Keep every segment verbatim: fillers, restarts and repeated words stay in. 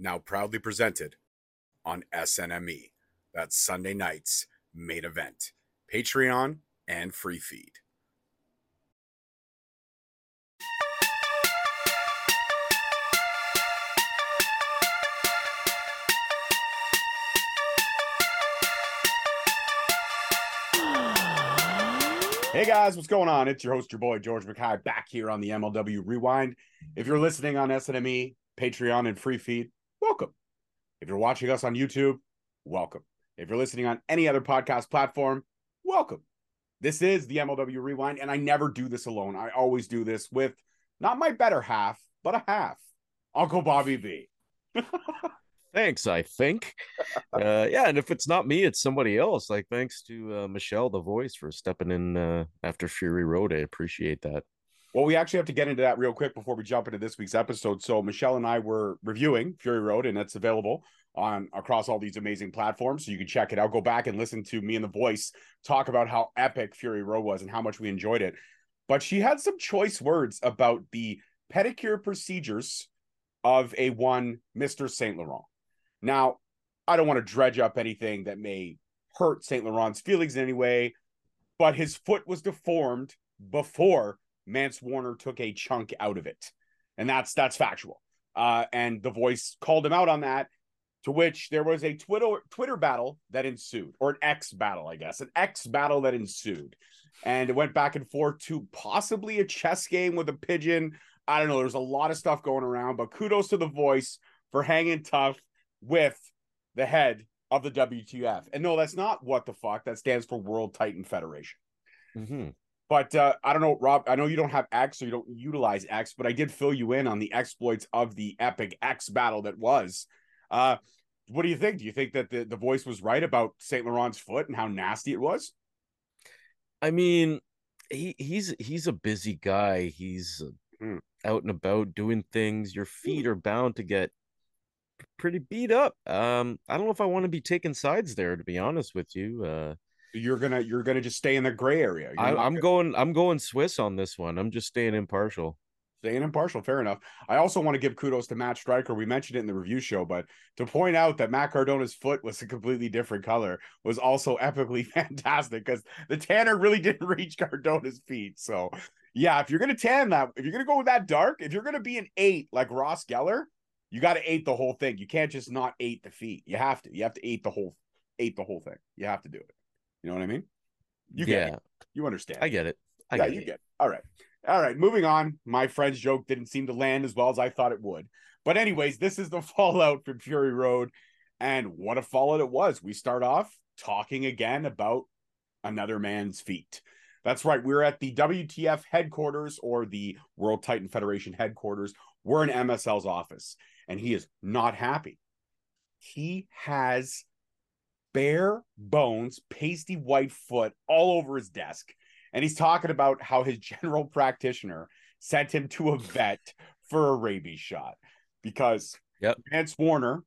now proudly presented on S N M E. That's Sunday night's main event, Patreon and free feed. Hey guys, what's going on? It's your host, your boy, George McKay, back here on the M L W Rewind. If you're listening on S N M E, Patreon, and free feed, welcome. If you're watching us on YouTube, welcome. If you're listening on any other podcast platform, welcome. This is the M L W Rewind, and I never do this alone. I always do this with not my better half, but a half, Uncle Bobby B. Thanks, I think. Uh, yeah, and if it's not me, it's somebody else. Like, thanks to uh, Michelle, The Voice, for stepping in uh, after Fury Road. I appreciate that. Well, we actually have to get into that real quick before we jump into this week's episode. So Michelle and I were reviewing Fury Road, and it's available on across all these amazing platforms, so you can check it out. Go back and listen to me and The Voice talk about how epic Fury Road was and how much we enjoyed it. But she had some choice words about the pedicure procedures of a one Mister Saint Laurent. Now, I don't want to dredge up anything that may hurt Saint Laurent's feelings in any way, but his foot was deformed before Mance Warner took a chunk out of it. And that's that's factual. Uh, and The Voice called him out on that, to which there was a Twitter Twitter battle that ensued, or an X battle, I guess, an X battle that ensued. And it went back and forth to possibly a chess game with a pigeon. I don't know. There's a lot of stuff going around, but kudos to The Voice for hanging tough with the head of the W T F. And no, that's not what the fuck. That stands for World Titan Federation. Mm-hmm. But uh, I don't know, Rob, I know you don't have X or you don't utilize X, but I did fill you in on the exploits of the epic X battle that was. Uh, what do you think? Do you think that the, the Voice was right about Saint Laurent's foot and how nasty it was? I mean, he, he's he's a busy guy. He's mm. out and about doing things. Your feet are bound to get pretty beat up. um I don't know if I want to be taking sides there, to be honest with you. uh you're gonna you're gonna just stay in the gray area. I, I'm gonna... going I'm going Swiss on this one. I'm just staying impartial staying impartial fair enough. I also want to give kudos to Matt Stryker. We mentioned it in the review show, but to point out that Matt Cardona's foot was a completely different color was also epically fantastic, because the tanner really didn't reach Cardona's feet. So yeah, if you're gonna tan that, if you're gonna go with that dark, if you're gonna be an eight like Ross Geller, you got to eat the whole thing. You can't just not eat the feet. You have to. You have to eat the whole, eat the whole thing. You have to do it. You know what I mean? You get yeah. it. You understand. I get it. I yeah, get you it. get it. All right. All right. Moving on. My friend's joke didn't seem to land as well as I thought it would. But anyways, this is the fallout from Fury Road. And what a fallout it was. We start off talking again about another man's feet. That's right. We're at the W T F headquarters, or the World Titan Federation headquarters. We're in M S L's office. And he is not happy. He has bare bones, pasty white foot all over his desk. And he's talking about how his general practitioner sent him to a vet for a rabies shot because yep. Mance Warner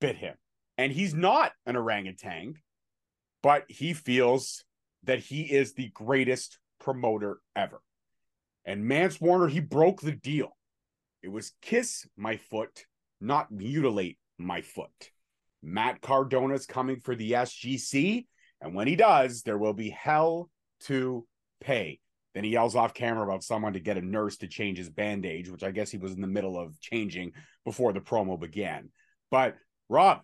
bit him. And he's not an orangutan, but he feels that he is the greatest promoter ever. And Mance Warner, he broke the deal. It was kiss my foot, not mutilate my foot. Matt Cardona's coming for the S G C, and when he does, there will be hell to pay. Then he yells off camera about someone to get a nurse to change his bandage, which I guess he was in the middle of changing before the promo began. But Rob,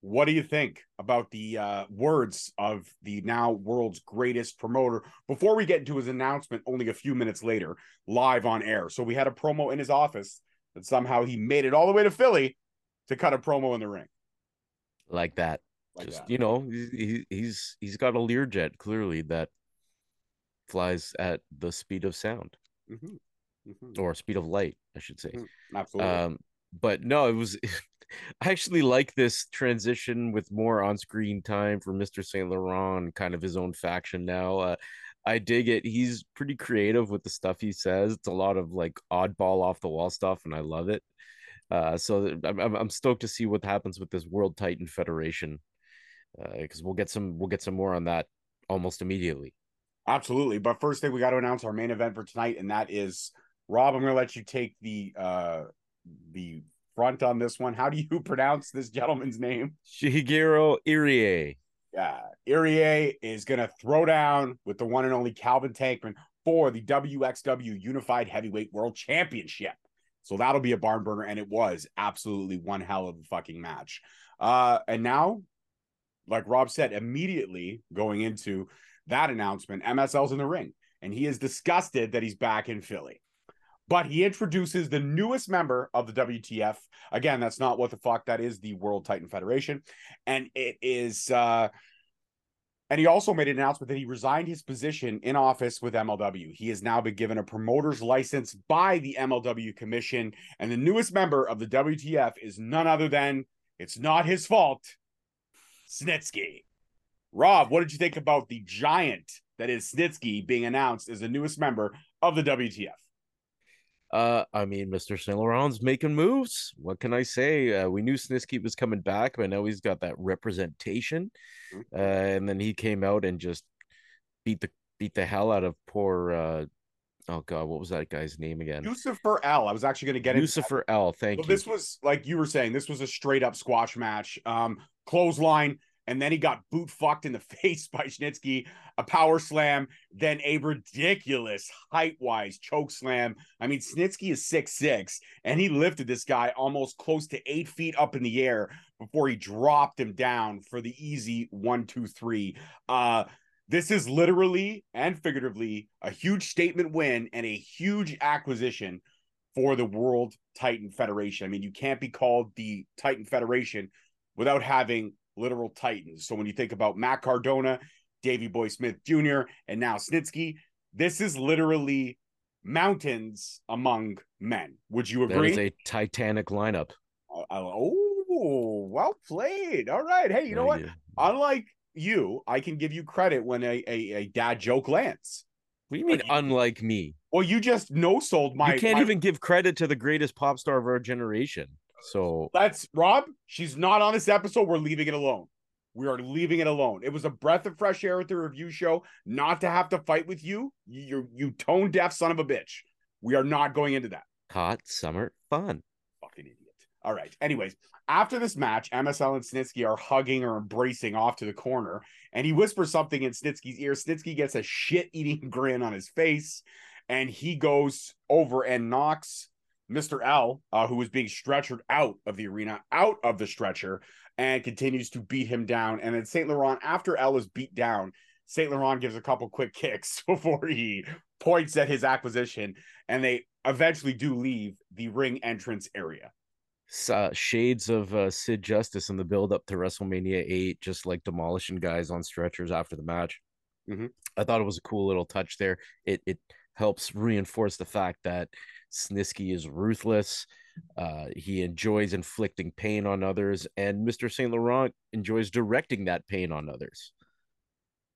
what do you think about the uh, words of the now world's greatest promoter before we get into his announcement only a few minutes later, live on air? So we had a promo in his office that somehow he made it all the way to Philly to cut a promo in the ring. Like that. Like Just, that. You know, he, he's he's got a Learjet, clearly, that flies at the speed of sound. Mm-hmm. Mm-hmm. Or speed of light, I should say. Mm-hmm. Absolutely. Um, but no, it was... I actually like this transition with more on-screen time for Mister Saint Laurent, kind of his own faction now. Uh, I dig it. He's pretty creative with the stuff he says. It's a lot of like oddball off the wall stuff, and I love it. Uh, so I'm, I'm stoked to see what happens with this World Titan Federation, because uh, we'll get some we'll get some more on that almost immediately. Absolutely. But first thing, we got to announce our main event for tonight, and that is, Rob, I'm going to let you take the uh, the front on this one. How do you pronounce this gentleman's name? Shigehiro Irie. Yeah, Irie is going to throw down with the one and only Calvin Tankman for the W X W Unified Heavyweight World Championship. So that'll be a barn burner, and it was absolutely one hell of a fucking match. Uh, and now, like Rob said, immediately going into that announcement, M S L's in the ring, and he is disgusted that he's back in Philly. But he introduces the newest member of the W T F. Again, that's not what the fuck. That is the World Titan Federation. And it is... Uh, and he also made an announcement that he resigned his position in office with M L W. He has now been given a promoter's license by the M L W Commission. And the newest member of the W T F is none other than, it's not his fault, Snitsky. Rob, what did you think about the giant that is Snitsky being announced as the newest member of the W T F? Uh, I mean, Mister Saint Laurent's making moves. What can I say? Uh, we knew Snitsky was coming back, but I know he's got that representation. Uh, and then he came out and just beat the beat the hell out of poor. Uh, oh God, what was that guy's name again? Lucifer L. I was actually going to get Lucifer L. Thank so you. This was, like you were saying, this was a straight up squash match. Um, clothesline. And then he got boot fucked in the face by Snitsky, a power slam, then a ridiculous height-wise choke slam. I mean, Snitsky is six six, and he lifted this guy almost close to eight feet up in the air before he dropped him down for the easy one, two, three. Uh, this is literally and figuratively a huge statement win and a huge acquisition for the World Titan Federation. I mean, you can't be called the Titan Federation without having literal titans. So when you think about Matt Cardona, Davey Boy Smith Junior, and now Snitsky, this is literally mountains among men. Would you agree? That is a titanic lineup. Oh, oh, well played. All right. Hey, you know what? Unlike you, I can give you credit when a, a, a dad joke lands. What do you mean, you, unlike me? Well, you just no-sold my... You can't my... even give credit to the greatest pop star of our generation. So that's Rob. She's not on this episode. We're leaving it alone. We are leaving it alone. It was a breath of fresh air at the review show not to have to fight with you. You, you tone deaf son of a bitch. We are not going into that. Hot summer fun. Fucking idiot. All right. Anyways, after this match, M S L and Snitsky are hugging or embracing off to the corner, and he whispers something in Snitsky's ear. Snitsky gets a shit-eating grin on his face, and he goes over and knocks Mister L, uh, who was being stretchered out of the arena, out of the stretcher, and continues to beat him down. And then Saint Laurent, after L is beat down, Saint Laurent gives a couple quick kicks before he points at his acquisition, and they eventually do leave the ring entrance area. Uh, shades of uh, Sid Justice in the build-up to WrestleMania eight, just like demolishing guys on stretchers after the match. Mm-hmm. I thought it was a cool little touch there. It it helps reinforce the fact that Snitsky is ruthless. Uh, he enjoys inflicting pain on others, and Mister Saint Laurent enjoys directing that pain on others.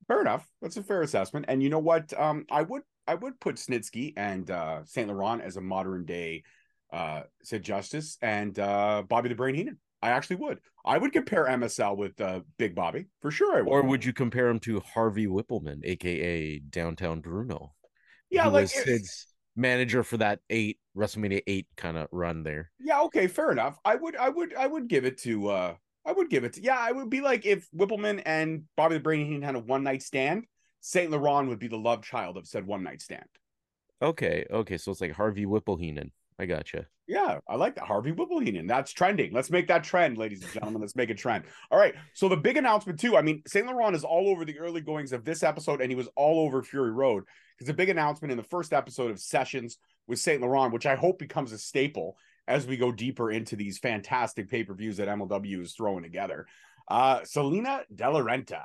Fair enough. That's a fair assessment. And you know what? Um, I would I would put Snitsky and uh, Saint Laurent as a modern day uh, Sid Justice and uh, Bobby the Brain Heenan. I actually would. I would compare M S L with uh, Big Bobby for sure. I would. Or would you compare him to Harvey Whippleman, aka Downtown Bruno? Yeah, like Sid's manager for that eight WrestleMania eight kind of run there. Yeah, okay, fair enough. I would, I would, I would give it to. Uh, I would give it to. Yeah, I would be like if Whippleman and Bobby the Brain Heenan had a one night stand, Saint Laurent would be the love child of said one night stand. Okay, okay, so it's like Harvey Whipple Heenan. I gotcha. Yeah, I like that. Harvey Whipple Heenan. That's trending. Let's make that trend, ladies and gentlemen. Let's make a trend. All right. So the big announcement too. I mean, Saint Laurent is all over the early goings of this episode, and he was all over Fury Road. Because the big announcement in the first episode of Sessions with Saint Laurent, which I hope becomes a staple as we go deeper into these fantastic pay-per-views that M L W is throwing together. Uh, Salina de la Renta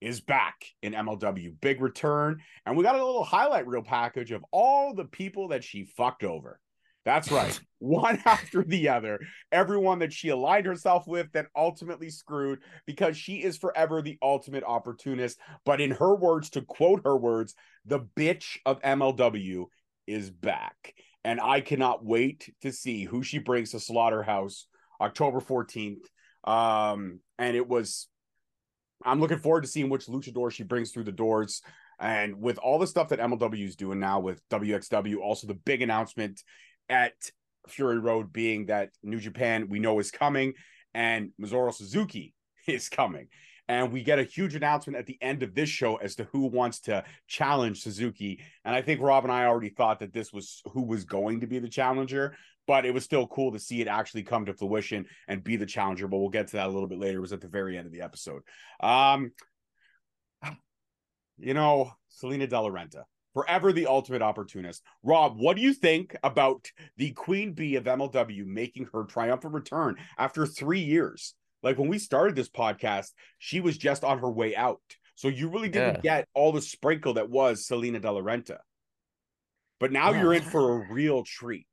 is back in M L W. Big return. And we got a little highlight reel package of all the people that she fucked over. That's right. One after the other. Everyone that she aligned herself with that ultimately screwed, because she is forever the ultimate opportunist. But in her words, to quote her words, the bitch of M L W is back. And I cannot wait to see who she brings to Slaughterhouse October fourteenth. Um, and it was, I'm looking forward to seeing which luchador she brings through the doors. And with all the stuff that M L W is doing now with W X W, also the big announcement at Fury Road being that New Japan we know is coming, and Minoru Suzuki is coming. And we get a huge announcement at the end of this show as to who wants to challenge Suzuki. And I think Rob and I already thought that this was who was going to be the challenger, but it was still cool to see it actually come to fruition and be the challenger. But we'll get to that a little bit later. It was at the very end of the episode. Um, you know, Salina de la Renta, forever the ultimate opportunist. Rob, what do you think about the Queen Bee of M L W making her triumphant return after three years? Like, when we started this podcast, she was just on her way out. So you really didn't yeah. get all the sprinkle that was Salina de la Renta. But now oh, you're in for a real treat.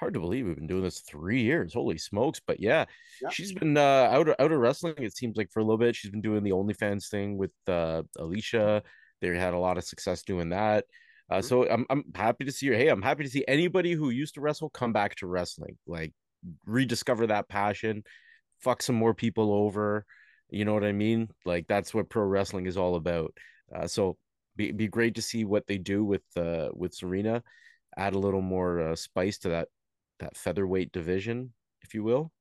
Hard to believe we've been doing this three years. Holy smokes. But yeah, yeah. she's been uh, out, out of wrestling, it seems like, for a little bit. She's been doing the OnlyFans thing with uh, Alicia. They had a lot of success doing that. Uh, mm-hmm. So I'm, I'm happy to see her. Hey, I'm happy to see anybody who used to wrestle come back to wrestling. Like, rediscover that passion. Fuck some more people over, you know what I mean? Like, that's what pro wrestling is all about. Uh, so be be great to see what they do with uh, with Serena. Add a little more uh, spice to that that featherweight division, if you will.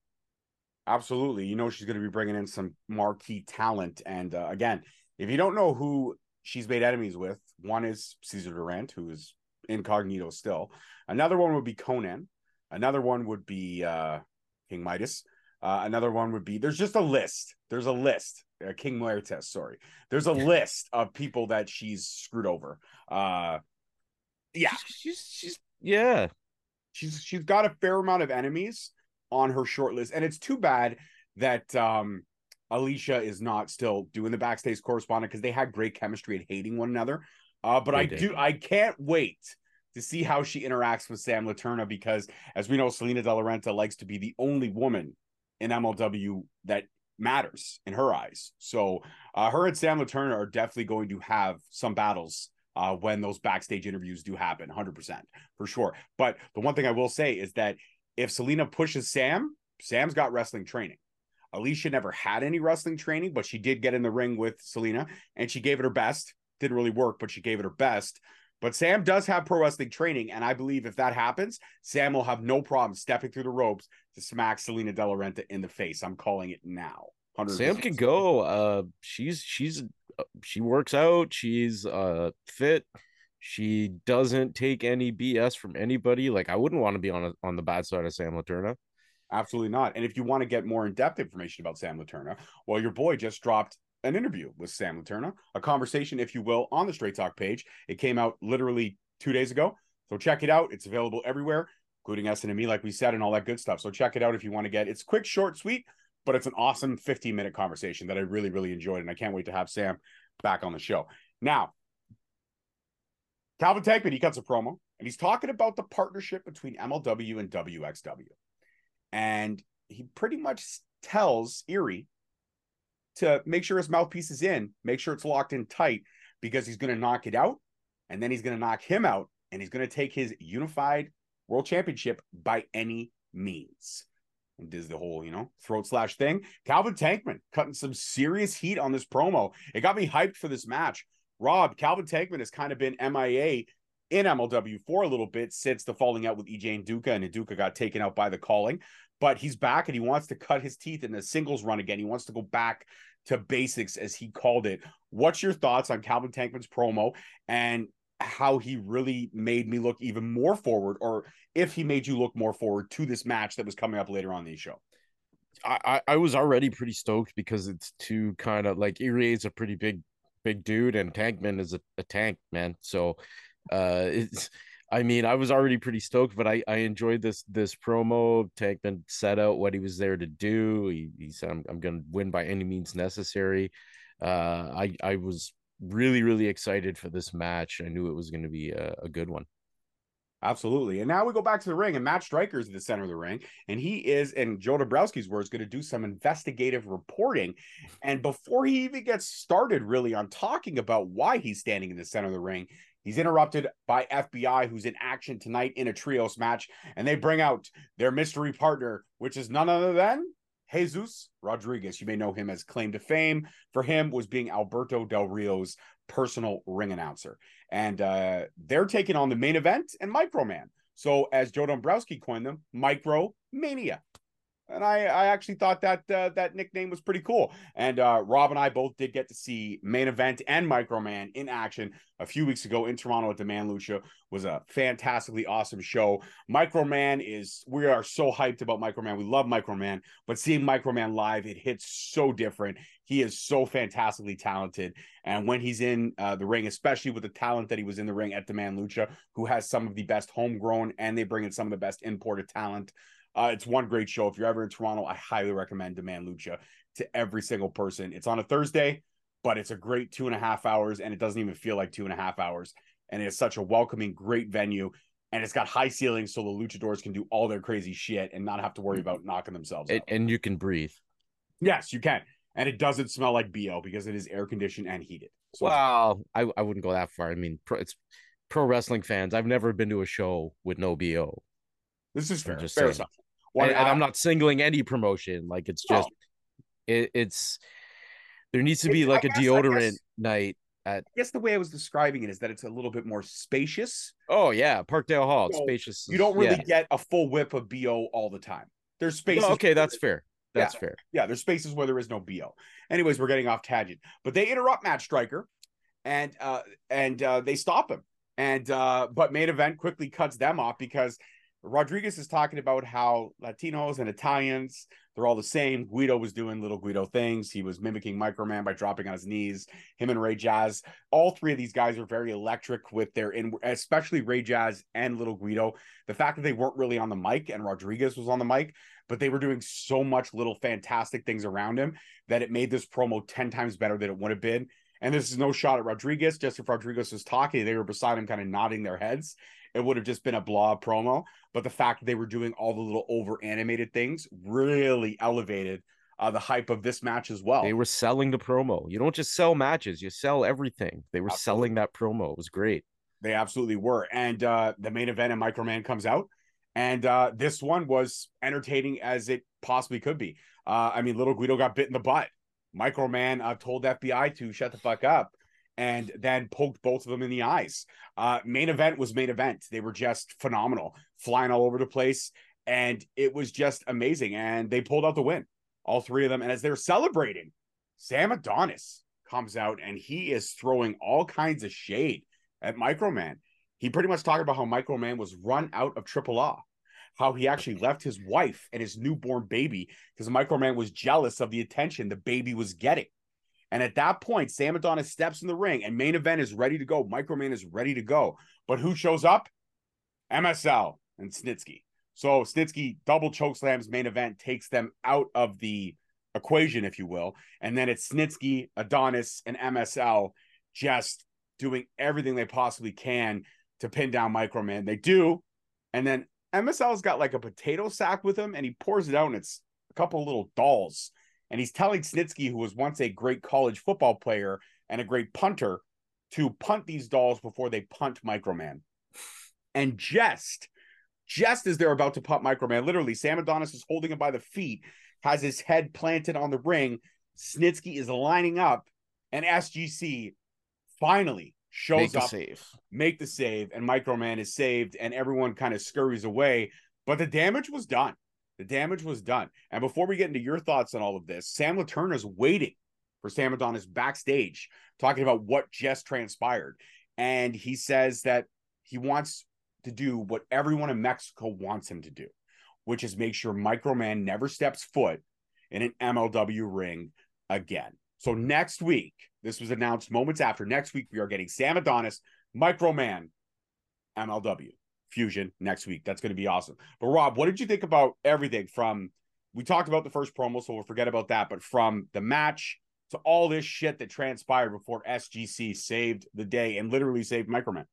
Absolutely, you know she's going to be bringing in some marquee talent. And uh, again, if you don't know who she's made enemies with, one is Cesar Durant, who is incognito still. Another one would be Conan. Another one would be uh, King Midas. Uh, another one would be, there's just a list. There's a list. Uh, King Muertes, sorry. There's a list of people that she's screwed over. Uh, yeah. She's, she's, yeah. She's, she's got a fair amount of enemies on her short list. And it's too bad that um, Alicia is not still doing the backstage correspondent, because they had great chemistry and hating one another. Uh, but they I did. do, I can't wait to see how she interacts with Sam Latourna, because as we know, Salina de la Renta likes to be the only woman in M L W that matters in her eyes. So uh, her and Sam Latourna are definitely going to have some battles uh, when those backstage interviews do happen, one hundred percent, for sure. But the one thing I will say is that if Selena pushes Sam, Sam's got wrestling training. Alicia never had any wrestling training, but she did get in the ring with Selena, and she gave it her best. Didn't really work, but she gave it her best. But Sam does have pro wrestling training, and I believe if that happens, Sam will have no problem stepping through the ropes to smack Salina de la Renta in the face. I'm calling it now. one hundred percent. Sam can go. Uh, she's she's uh, she works out. She's uh, fit. She doesn't take any B S from anybody. Like, I wouldn't want to be on a, on the bad side of Sam Latourna. Absolutely not. And if you want to get more in-depth information about Sam Latourna, well, your boy just dropped an interview with Sam Latourna, a conversation, if you will, on the Straight Talk page. It came out literally two days ago. So check it out. It's available everywhere, including S N M E, like we said, and all that good stuff. So check it out if you want to get It's quick, short, sweet, but it's an awesome fifteen minute conversation that I really, really enjoyed. And I can't wait to have Sam back on the show. Now, Calvin Tankman, he cuts a promo and he's talking about the partnership between M L W and W X W. And he pretty much tells Irie to make sure his mouthpiece is in, make sure it's locked in tight, because he's going to knock it out, and then he's going to knock him out, and he's going to take his unified world championship by any means. And does the whole, you know, throat slash thing. Calvin Tankman cutting some serious heat on this promo. It got me hyped for this match. Rob, Calvin Tankman has kind of been M I A in M L W for a little bit since the falling out with E J and Duca, and Duca got taken out by the calling. But he's back, and he wants to cut his teeth in the singles run again. He wants to go back to basics, as he called it. What's your thoughts on Calvin Tankman's promo and how he really made me look even more forward, or if he made you look more forward to this match that was coming up later on in the show? I, I was already pretty stoked, because it's two kind of like, Irie is a pretty big, big dude, and Tankman is a, a tank, man. So uh, it's... I mean, I was already pretty stoked, but I, I enjoyed this this promo. Tankman set out what he was there to do. He, he said, I'm, I'm going to win by any means necessary. Uh, I, I was really, really excited for this match. I knew it was going to be a, a good one. Absolutely. And now we go back to the ring, and Matt Stryker is at the center of the ring, and he is, in Joe Dabrowski's words, going to do some investigative reporting. And before he even gets started really on talking about why he's standing in the center of the ring, he's interrupted by F B I, who's in action tonight in a trios match, and they bring out their mystery partner, which is none other than Jesus Rodriguez. You may know him as claim to fame for him was being Alberto Del Rio's personal ring announcer. And uh, they're taking on the main event and Microman. So as Joe Dombrowski coined them, Micromania. And I, I actually thought that uh, that nickname was pretty cool. And uh, Rob and I both did get to see Mane Event and Microman in action a few weeks ago in Toronto at the Man Lucha. It was a fantastically awesome show. Microman is, we are so hyped about Microman. We love Microman. But seeing Microman live, it hits so different. He is so fantastically talented. And when he's in uh, the ring, especially with the talent that he was in the ring at the Man Lucha, who has some of the best homegrown, and they bring in some of the best imported talent. Uh, it's one great show. If you're ever in Toronto, I highly recommend Man Lucha to every single person. It's on a Thursday, but it's a great two and a half hours, and it doesn't even feel like two and a half hours. And it's such a welcoming, great venue, and it's got high ceilings so the luchadors can do all their crazy shit and not have to worry about knocking themselves out. And you can breathe. Yes, you can. And it doesn't smell like B O because it is air-conditioned and heated. So well, I, I wouldn't go that far. I mean, pro, it's pro wrestling fans. I've never been to a show with no B O. This is fair. Just fair stuff. One, and, and I'm not singling any promotion. Like, it's just, no. it, it's, there needs to be it, like I a guess, deodorant guess, night. At... I guess the way I was describing it is that it's a little bit more spacious. Oh, yeah. Parkdale Hall, so spacious. You don't really yeah. get a full whip of B O all the time. There's spaces. Oh, okay, that's fair. That's yeah. fair. Yeah, there's spaces where there is no B O. Anyways, we're getting off tangent. But they interrupt Matt Stryker, and, uh, and uh, they stop him. And uh, But Mane Event quickly cuts them off because Rodriguez is talking about how Latinos and Italians, they're all the same. Guido was doing little Guido things. He was mimicking Microman by dropping on his knees. Him and Ray Jazz, all three of these guys are very electric with their, in, especially Ray Jazz and little Guido. The fact that they weren't really on the mic and Rodriguez was on the mic, but they were doing so much little fantastic things around him that it made this promo ten times better than it would have been. And this is no shot at Rodriguez. Just if Rodriguez was talking, they were beside him kind of nodding their heads. It would have just been a blah promo. But the fact that they were doing all the little over-animated things really elevated uh, the hype of this match as well. They were selling the promo. You don't just sell matches. You sell everything. They were absolutely. selling that promo. It was great. They absolutely were. And uh, the Mane Event and Microman comes out. And uh, this one was entertaining as it possibly could be. Uh, I mean, little Guido got bit in the butt. Microman uh, told F B I to shut the fuck up and then poked both of them in the eyes. Uh, Mane Event was Mane Event. They were just phenomenal, flying all over the place. And it was just amazing. And they pulled out the win, all three of them. And as they're celebrating, Sam Adonis comes out and he is throwing all kinds of shade at Microman. He pretty much talked about how Microman was run out of triple A. How he actually left his wife and his newborn baby because Microman was jealous of the attention the baby was getting. And at that point, Sam Adonis steps in the ring and Mane Event is ready to go. Microman is ready to go. But who shows up? M S L and Snitsky. So Snitsky double chokeslams Mane Event, takes them out of the equation, if you will. And then it's Snitsky, Adonis, and M S L just doing everything they possibly can to pin down Microman. They do. And then M S L's got like a potato sack with him and he pours it out and it's a couple of little dolls. And he's telling Snitsky, who was once a great college football player and a great punter, to punt these dolls before they punt Microman. And just, just as they're about to punt Microman, literally Sam Adonis is holding him by the feet, has his head planted on the ring. Snitsky is lining up and S G C finally shows make up, save. make the save, and Microman is saved, and everyone kind of scurries away. But the damage was done. The damage was done. And before we get into your thoughts on all of this, Sam Latourna is waiting for Sam Adonis backstage, talking about what just transpired. And he says that he wants to do what everyone in Mexico wants him to do, which is make sure Microman never steps foot in an M L W ring again. So next week, this was announced moments after. Next week, we are getting Sam Adonis, Microman, M L W Fusion next week. That's going to be awesome. But Rob, what did you think about everything from, we talked about the first promo, so we'll forget about that, but from the match to all this shit that transpired before S G C saved the day and literally saved Microman?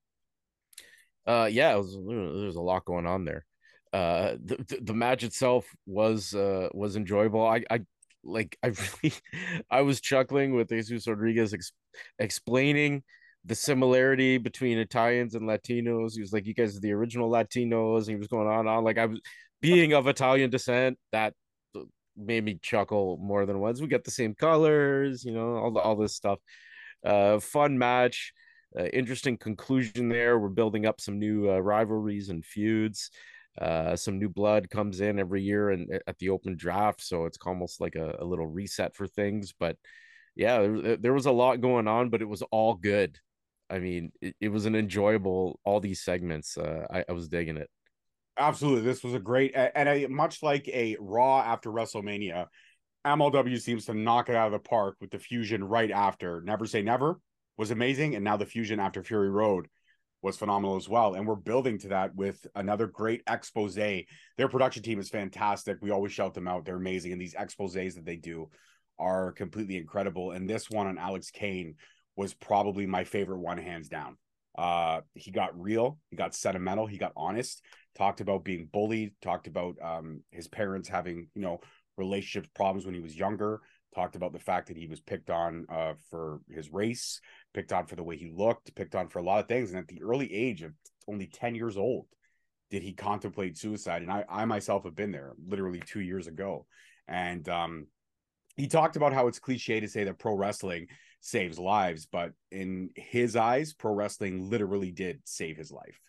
Uh, yeah, there's a lot going on there. Uh, the, the, the match itself was, uh, was enjoyable. I, I, Like I really, I was chuckling with Jesus Rodriguez ex explaining the similarity between Italians and Latinos. He was like, "You guys are the original Latinos," and he was going on and on. Like I was being of Italian descent, that made me chuckle more than once. We got the same colors, you know, all the all this stuff. Uh, fun match. uh, interesting conclusion there. We're building up some new uh, rivalries and feuds. Uh, some new blood comes in every year and at the open draft, so it's almost like a, a little reset for things. But yeah, there, there was a lot going on, but it was all good. I mean, it, it was an enjoyable, all these segments. Uh, I, I was digging it. Absolutely. This was a great, and a, much like a Raw after WrestleMania, M L W seems to knock it out of the park with the Fusion right after. Never Say Never was amazing, and now the Fusion after Fury Road was phenomenal as well. And we're building to that with another great expose. Their production team is fantastic. We always shout them out. They're amazing. And these exposés that they do are completely incredible. And this one on Alex Kane was probably my favorite one, hands down. Uh, he got real, he got sentimental, he got honest, talked about being bullied, talked about um, his parents having, you know, relationship problems when he was younger, talked about the fact that he was picked on uh, for his race, picked on for the way he looked, picked on for a lot of things. And at the early age of only ten years old, did he contemplate suicide? And I, I myself have been there literally two years ago. And um, he talked about how it's cliche to say that pro wrestling saves lives, but in his eyes, pro wrestling literally did save his life.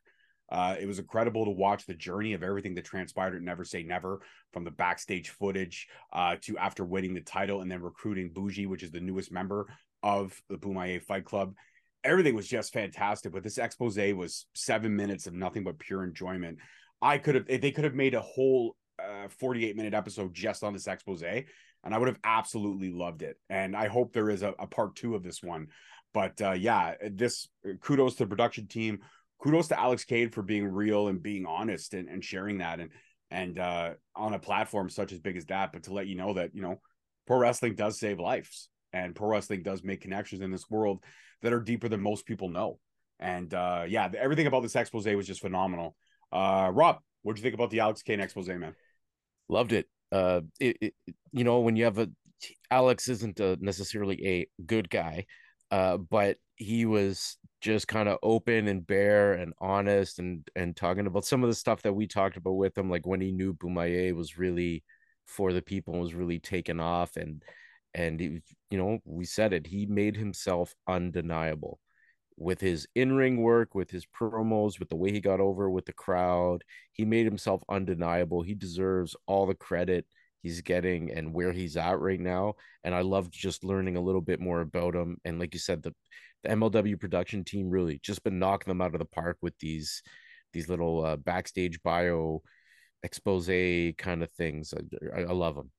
Uh, it was incredible to watch the journey of everything that transpired at Never Say Never, from the backstage footage uh, to after winning the title and then recruiting Bougie, which is the newest member of the Pumaye Fight Club. Everything was just fantastic, but this expose was seven minutes of nothing but pure enjoyment. I could have, they could have made a whole uh, forty-eight minute episode just on this expose, and I would have absolutely loved it. And I hope there is a, a part two of this one. But uh, yeah, this kudos to the production team. Kudos to Alex Kane for being real and being honest and, and sharing that and and uh, on a platform such as big as that. But to let you know that, you know, pro wrestling does save lives, and pro wrestling does make connections in this world that are deeper than most people know. And uh, yeah, everything about this expose was just phenomenal. Uh, Rob, what do you think about the Alex Kane expose, man? Loved it. Uh, it, it you know, when you have a Alex isn't a, necessarily a good guy, uh, but he was just kind of open and bare and honest and and talking about some of the stuff that we talked about with him, like when he knew Bumaye was really for the people and was really taken off. And and he, you know, we said it, he made himself undeniable with his in-ring work, with his promos, with the way he got over with the crowd. He made himself undeniable. He deserves all the credit he's getting and where he's at right now. And I loved just learning a little bit more about him. And like you said, the, the M L W production team really just been knocking them out of the park with these, these little uh, backstage bio expose kind of things. I, I love them.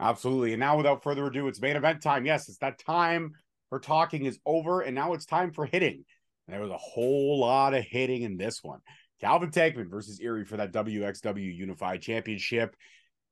Absolutely. And now without further ado, it's main event time. Yes, it's that time for talking is over. And now it's time for hitting. And there was a whole lot of hitting in this one. Calvin Tankman versus Irie for that W X W Unified Championship.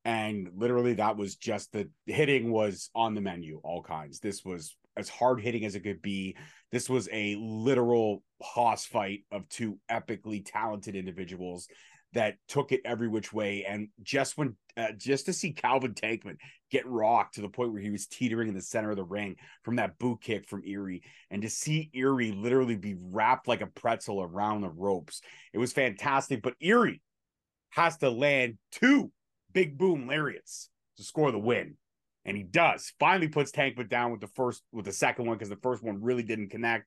And literally that was just the hitting was on the menu, all kinds. This was as hard hitting as it could be. This was a literal hoss fight of two epically talented individuals that took it every which way. And just when, uh, just to see Calvin Tankman get rocked to the point where he was teetering in the center of the ring from that boot kick from Irie, and to see Irie literally be wrapped like a pretzel around the ropes, it was fantastic. But Irie has to land two big boom lariats to score the win. And he does. Finally puts Tankman down with the first, with the second one, because the first one really didn't connect.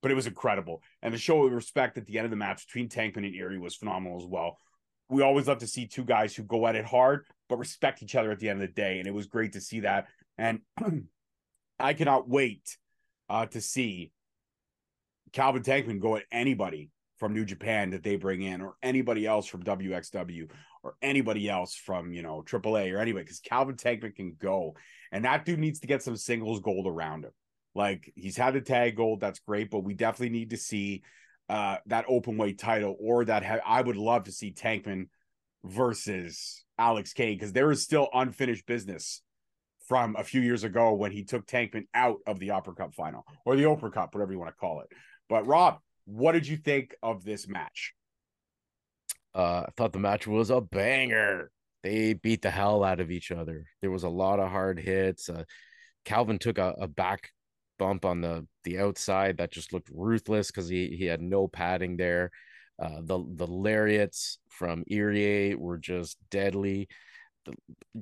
But it was incredible. And the show of respect at the end of the match between Tankman and Irie was phenomenal as well. We always love to see two guys who go at it hard, but respect each other at the end of the day. And it was great to see that. And I cannot wait uh, to see Calvin Tankman go at anybody from New Japan that they bring in, or anybody else from W X W, or anybody else from, you know, triple A or anybody, because Calvin Tankman can go. And that dude needs to get some singles gold around him. Like, he's had the tag gold. That's great. But we definitely need to see uh, that open weight title, or that ha- I would love to see Tankman versus Alex Kane, because there is still unfinished business from a few years ago when he took Tankman out of the Opera Cup final, or the Opera Cup, whatever you want to call it. But Rob, what did you think of this match? Uh, I thought the match was a banger. They beat the hell out of each other. There was a lot of hard hits. Uh, Calvin took a, a back bump on the the outside that just looked ruthless, because he he had no padding there. Uh, the the lariats from Irie were just deadly. The,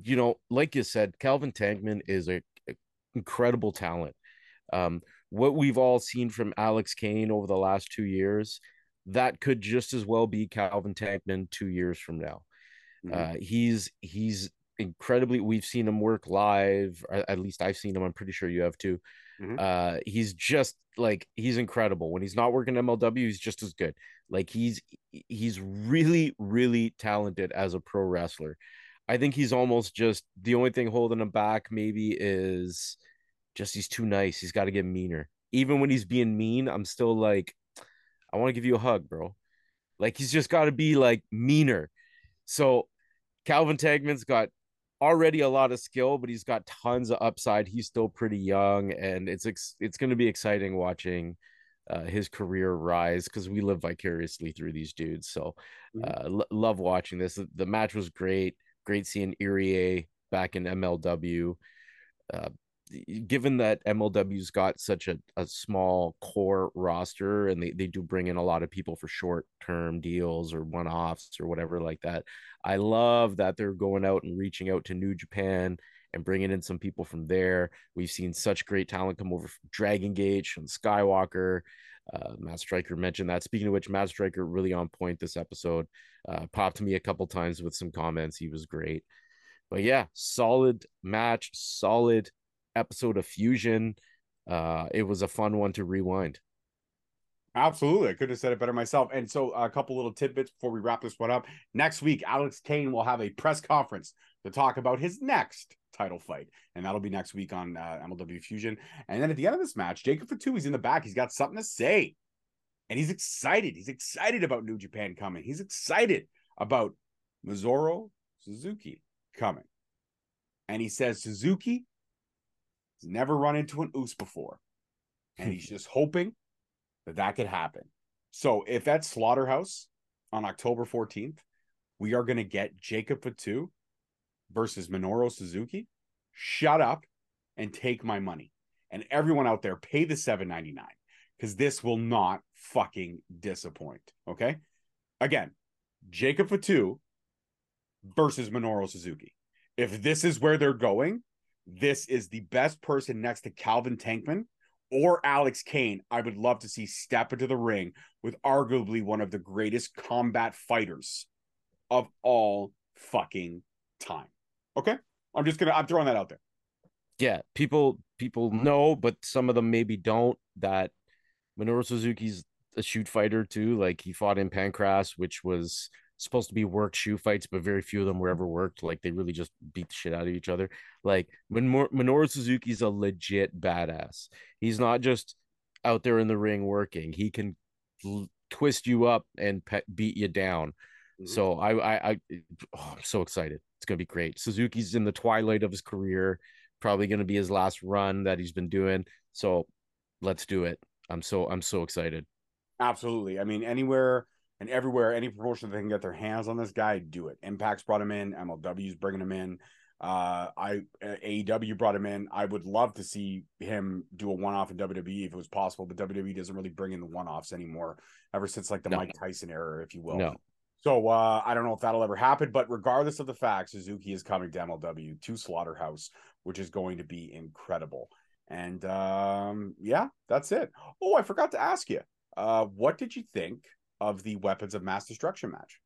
you know, like you said, Calvin Tankman is a, a incredible talent. Um, what we've all seen from Alex Kane over the last two years, that could just as well be Calvin Tankman two years from now. Mm-hmm. Uh, he's he's incredibly, we've seen him work live, at least I've seen him, I'm pretty sure you have too. Mm-hmm. Uh, he's just like, he's incredible. When he's not working M L W, he's just as good. Like he's he's really, really talented as a pro wrestler. I think he's almost just, the only thing holding him back maybe is just he's too nice. He's got to get meaner. Even when he's being mean, I'm still like, I want to give you a hug, bro. Like he's just got to be like meaner. So Calvin Tankman's got already a lot of skill, but he's got tons of upside. He's still pretty young, and it's ex- it's going to be exciting watching uh, his career rise, because we live vicariously through these dudes. So uh, mm-hmm. l- love watching this. The match was great. Great seeing Irie back in M L W. Uh, given that M L W's got such a, a small core roster, and they, they do bring in a lot of people for short-term deals or one-offs or whatever like that, I love that they're going out and reaching out to New Japan and bringing in some people from there. We've seen such great talent come over from Dragon Gate and Skywalker. Uh, Matt Stryker mentioned that. Speaking of which, Matt Stryker really on point this episode. Uh, popped me a couple times with some comments. He was great. But yeah, solid match, solid episode of Fusion. Uh, it was a fun one to rewind. Absolutely. I couldn't have said it better myself. And so a couple little tidbits before we wrap this one up. Next week, Alex Kane will have a press conference to talk about his next title fight, and that'll be next week on uh, M L W Fusion. And then at the end of this match, Jacob Fatu, he's in the back, he's got something to say, and he's excited he's excited about New Japan coming, he's excited about Minoru Suzuki coming, and he says Suzuki has never run into an oos before, and he's just hoping that that could happen. So if that's Slaughterhouse on October fourteenth, we are going to get Jacob Fatu versus Minoru Suzuki. Shut up and take my money. And everyone out there, pay the seven ninety-nine, because this will not fucking disappoint. Okay? Again, Jacob Fatu versus Minoru Suzuki. If this is where they're going, this is the best person next to Calvin Tankman or Alex Kane I would love to see step into the ring with arguably one of the greatest combat fighters of all fucking time. Okay, I'm just gonna I'm throwing that out there. Yeah, people people know, but some of them maybe don't, that Minoru Suzuki's a shoot fighter too. Like he fought in Pancras, which was supposed to be work shoe fights, but very few of them were ever worked. Like they really just beat the shit out of each other. Like Min- Minoru Suzuki's a legit badass. He's not just out there in the ring working. He can l- twist you up and pe- beat you down. Mm-hmm. So I I, I oh, I'm so excited. It's going to be great. Suzuki's in the twilight of his career, probably going to be his last run that he's been doing. So let's do it. I'm so, I'm so excited. Absolutely. I mean, anywhere and everywhere, any promotion they can get their hands on this guy, do it. Impact's brought him in. M L W's bringing him in. Uh, I A E W brought him in. I would love to see him do a one-off in W W E if it was possible, but W W E doesn't really bring in the one-offs anymore ever since like the no. Mike Tyson era, if you will. No. So uh, I don't know if that'll ever happen, but regardless of the fact, Suzuki is coming to M L W, to Slaughterhouse, which is going to be incredible. And um, yeah, that's it. Oh, I forgot to ask you, uh, what did you think of the Weapons of Mass Destruction match?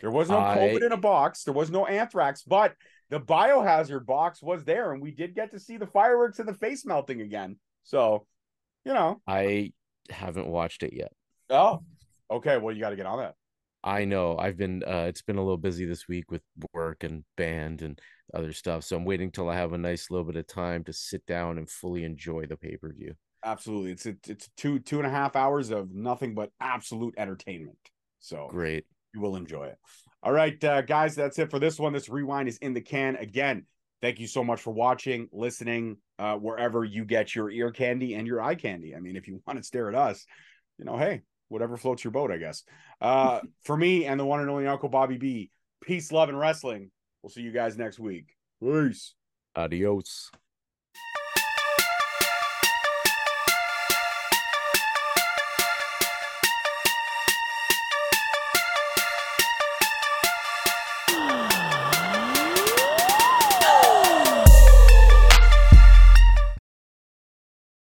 There was no I... COVID in a box. There was no anthrax, but the biohazard box was there, and we did get to see the fireworks and the face melting again. So, you know. I haven't watched it yet. Oh, okay. Well, you got to get on that. I know I've been, uh, it's been a little busy this week with work and band and other stuff. So I'm waiting till I have a nice little bit of time to sit down and fully enjoy the pay-per-view. Absolutely. It's, it's two, two and a half hours of nothing but absolute entertainment. So great. You will enjoy it. All right, uh, guys, that's it for this one. This rewind is in the can again. Thank you so much for watching, listening, uh, wherever you get your ear candy and your eye candy. I mean, if you want to stare at us, you know, hey, whatever floats your boat, I guess. Uh, for me and the one and only Uncle Bobby B, peace, love, and wrestling. We'll see you guys next week. Peace. Adios.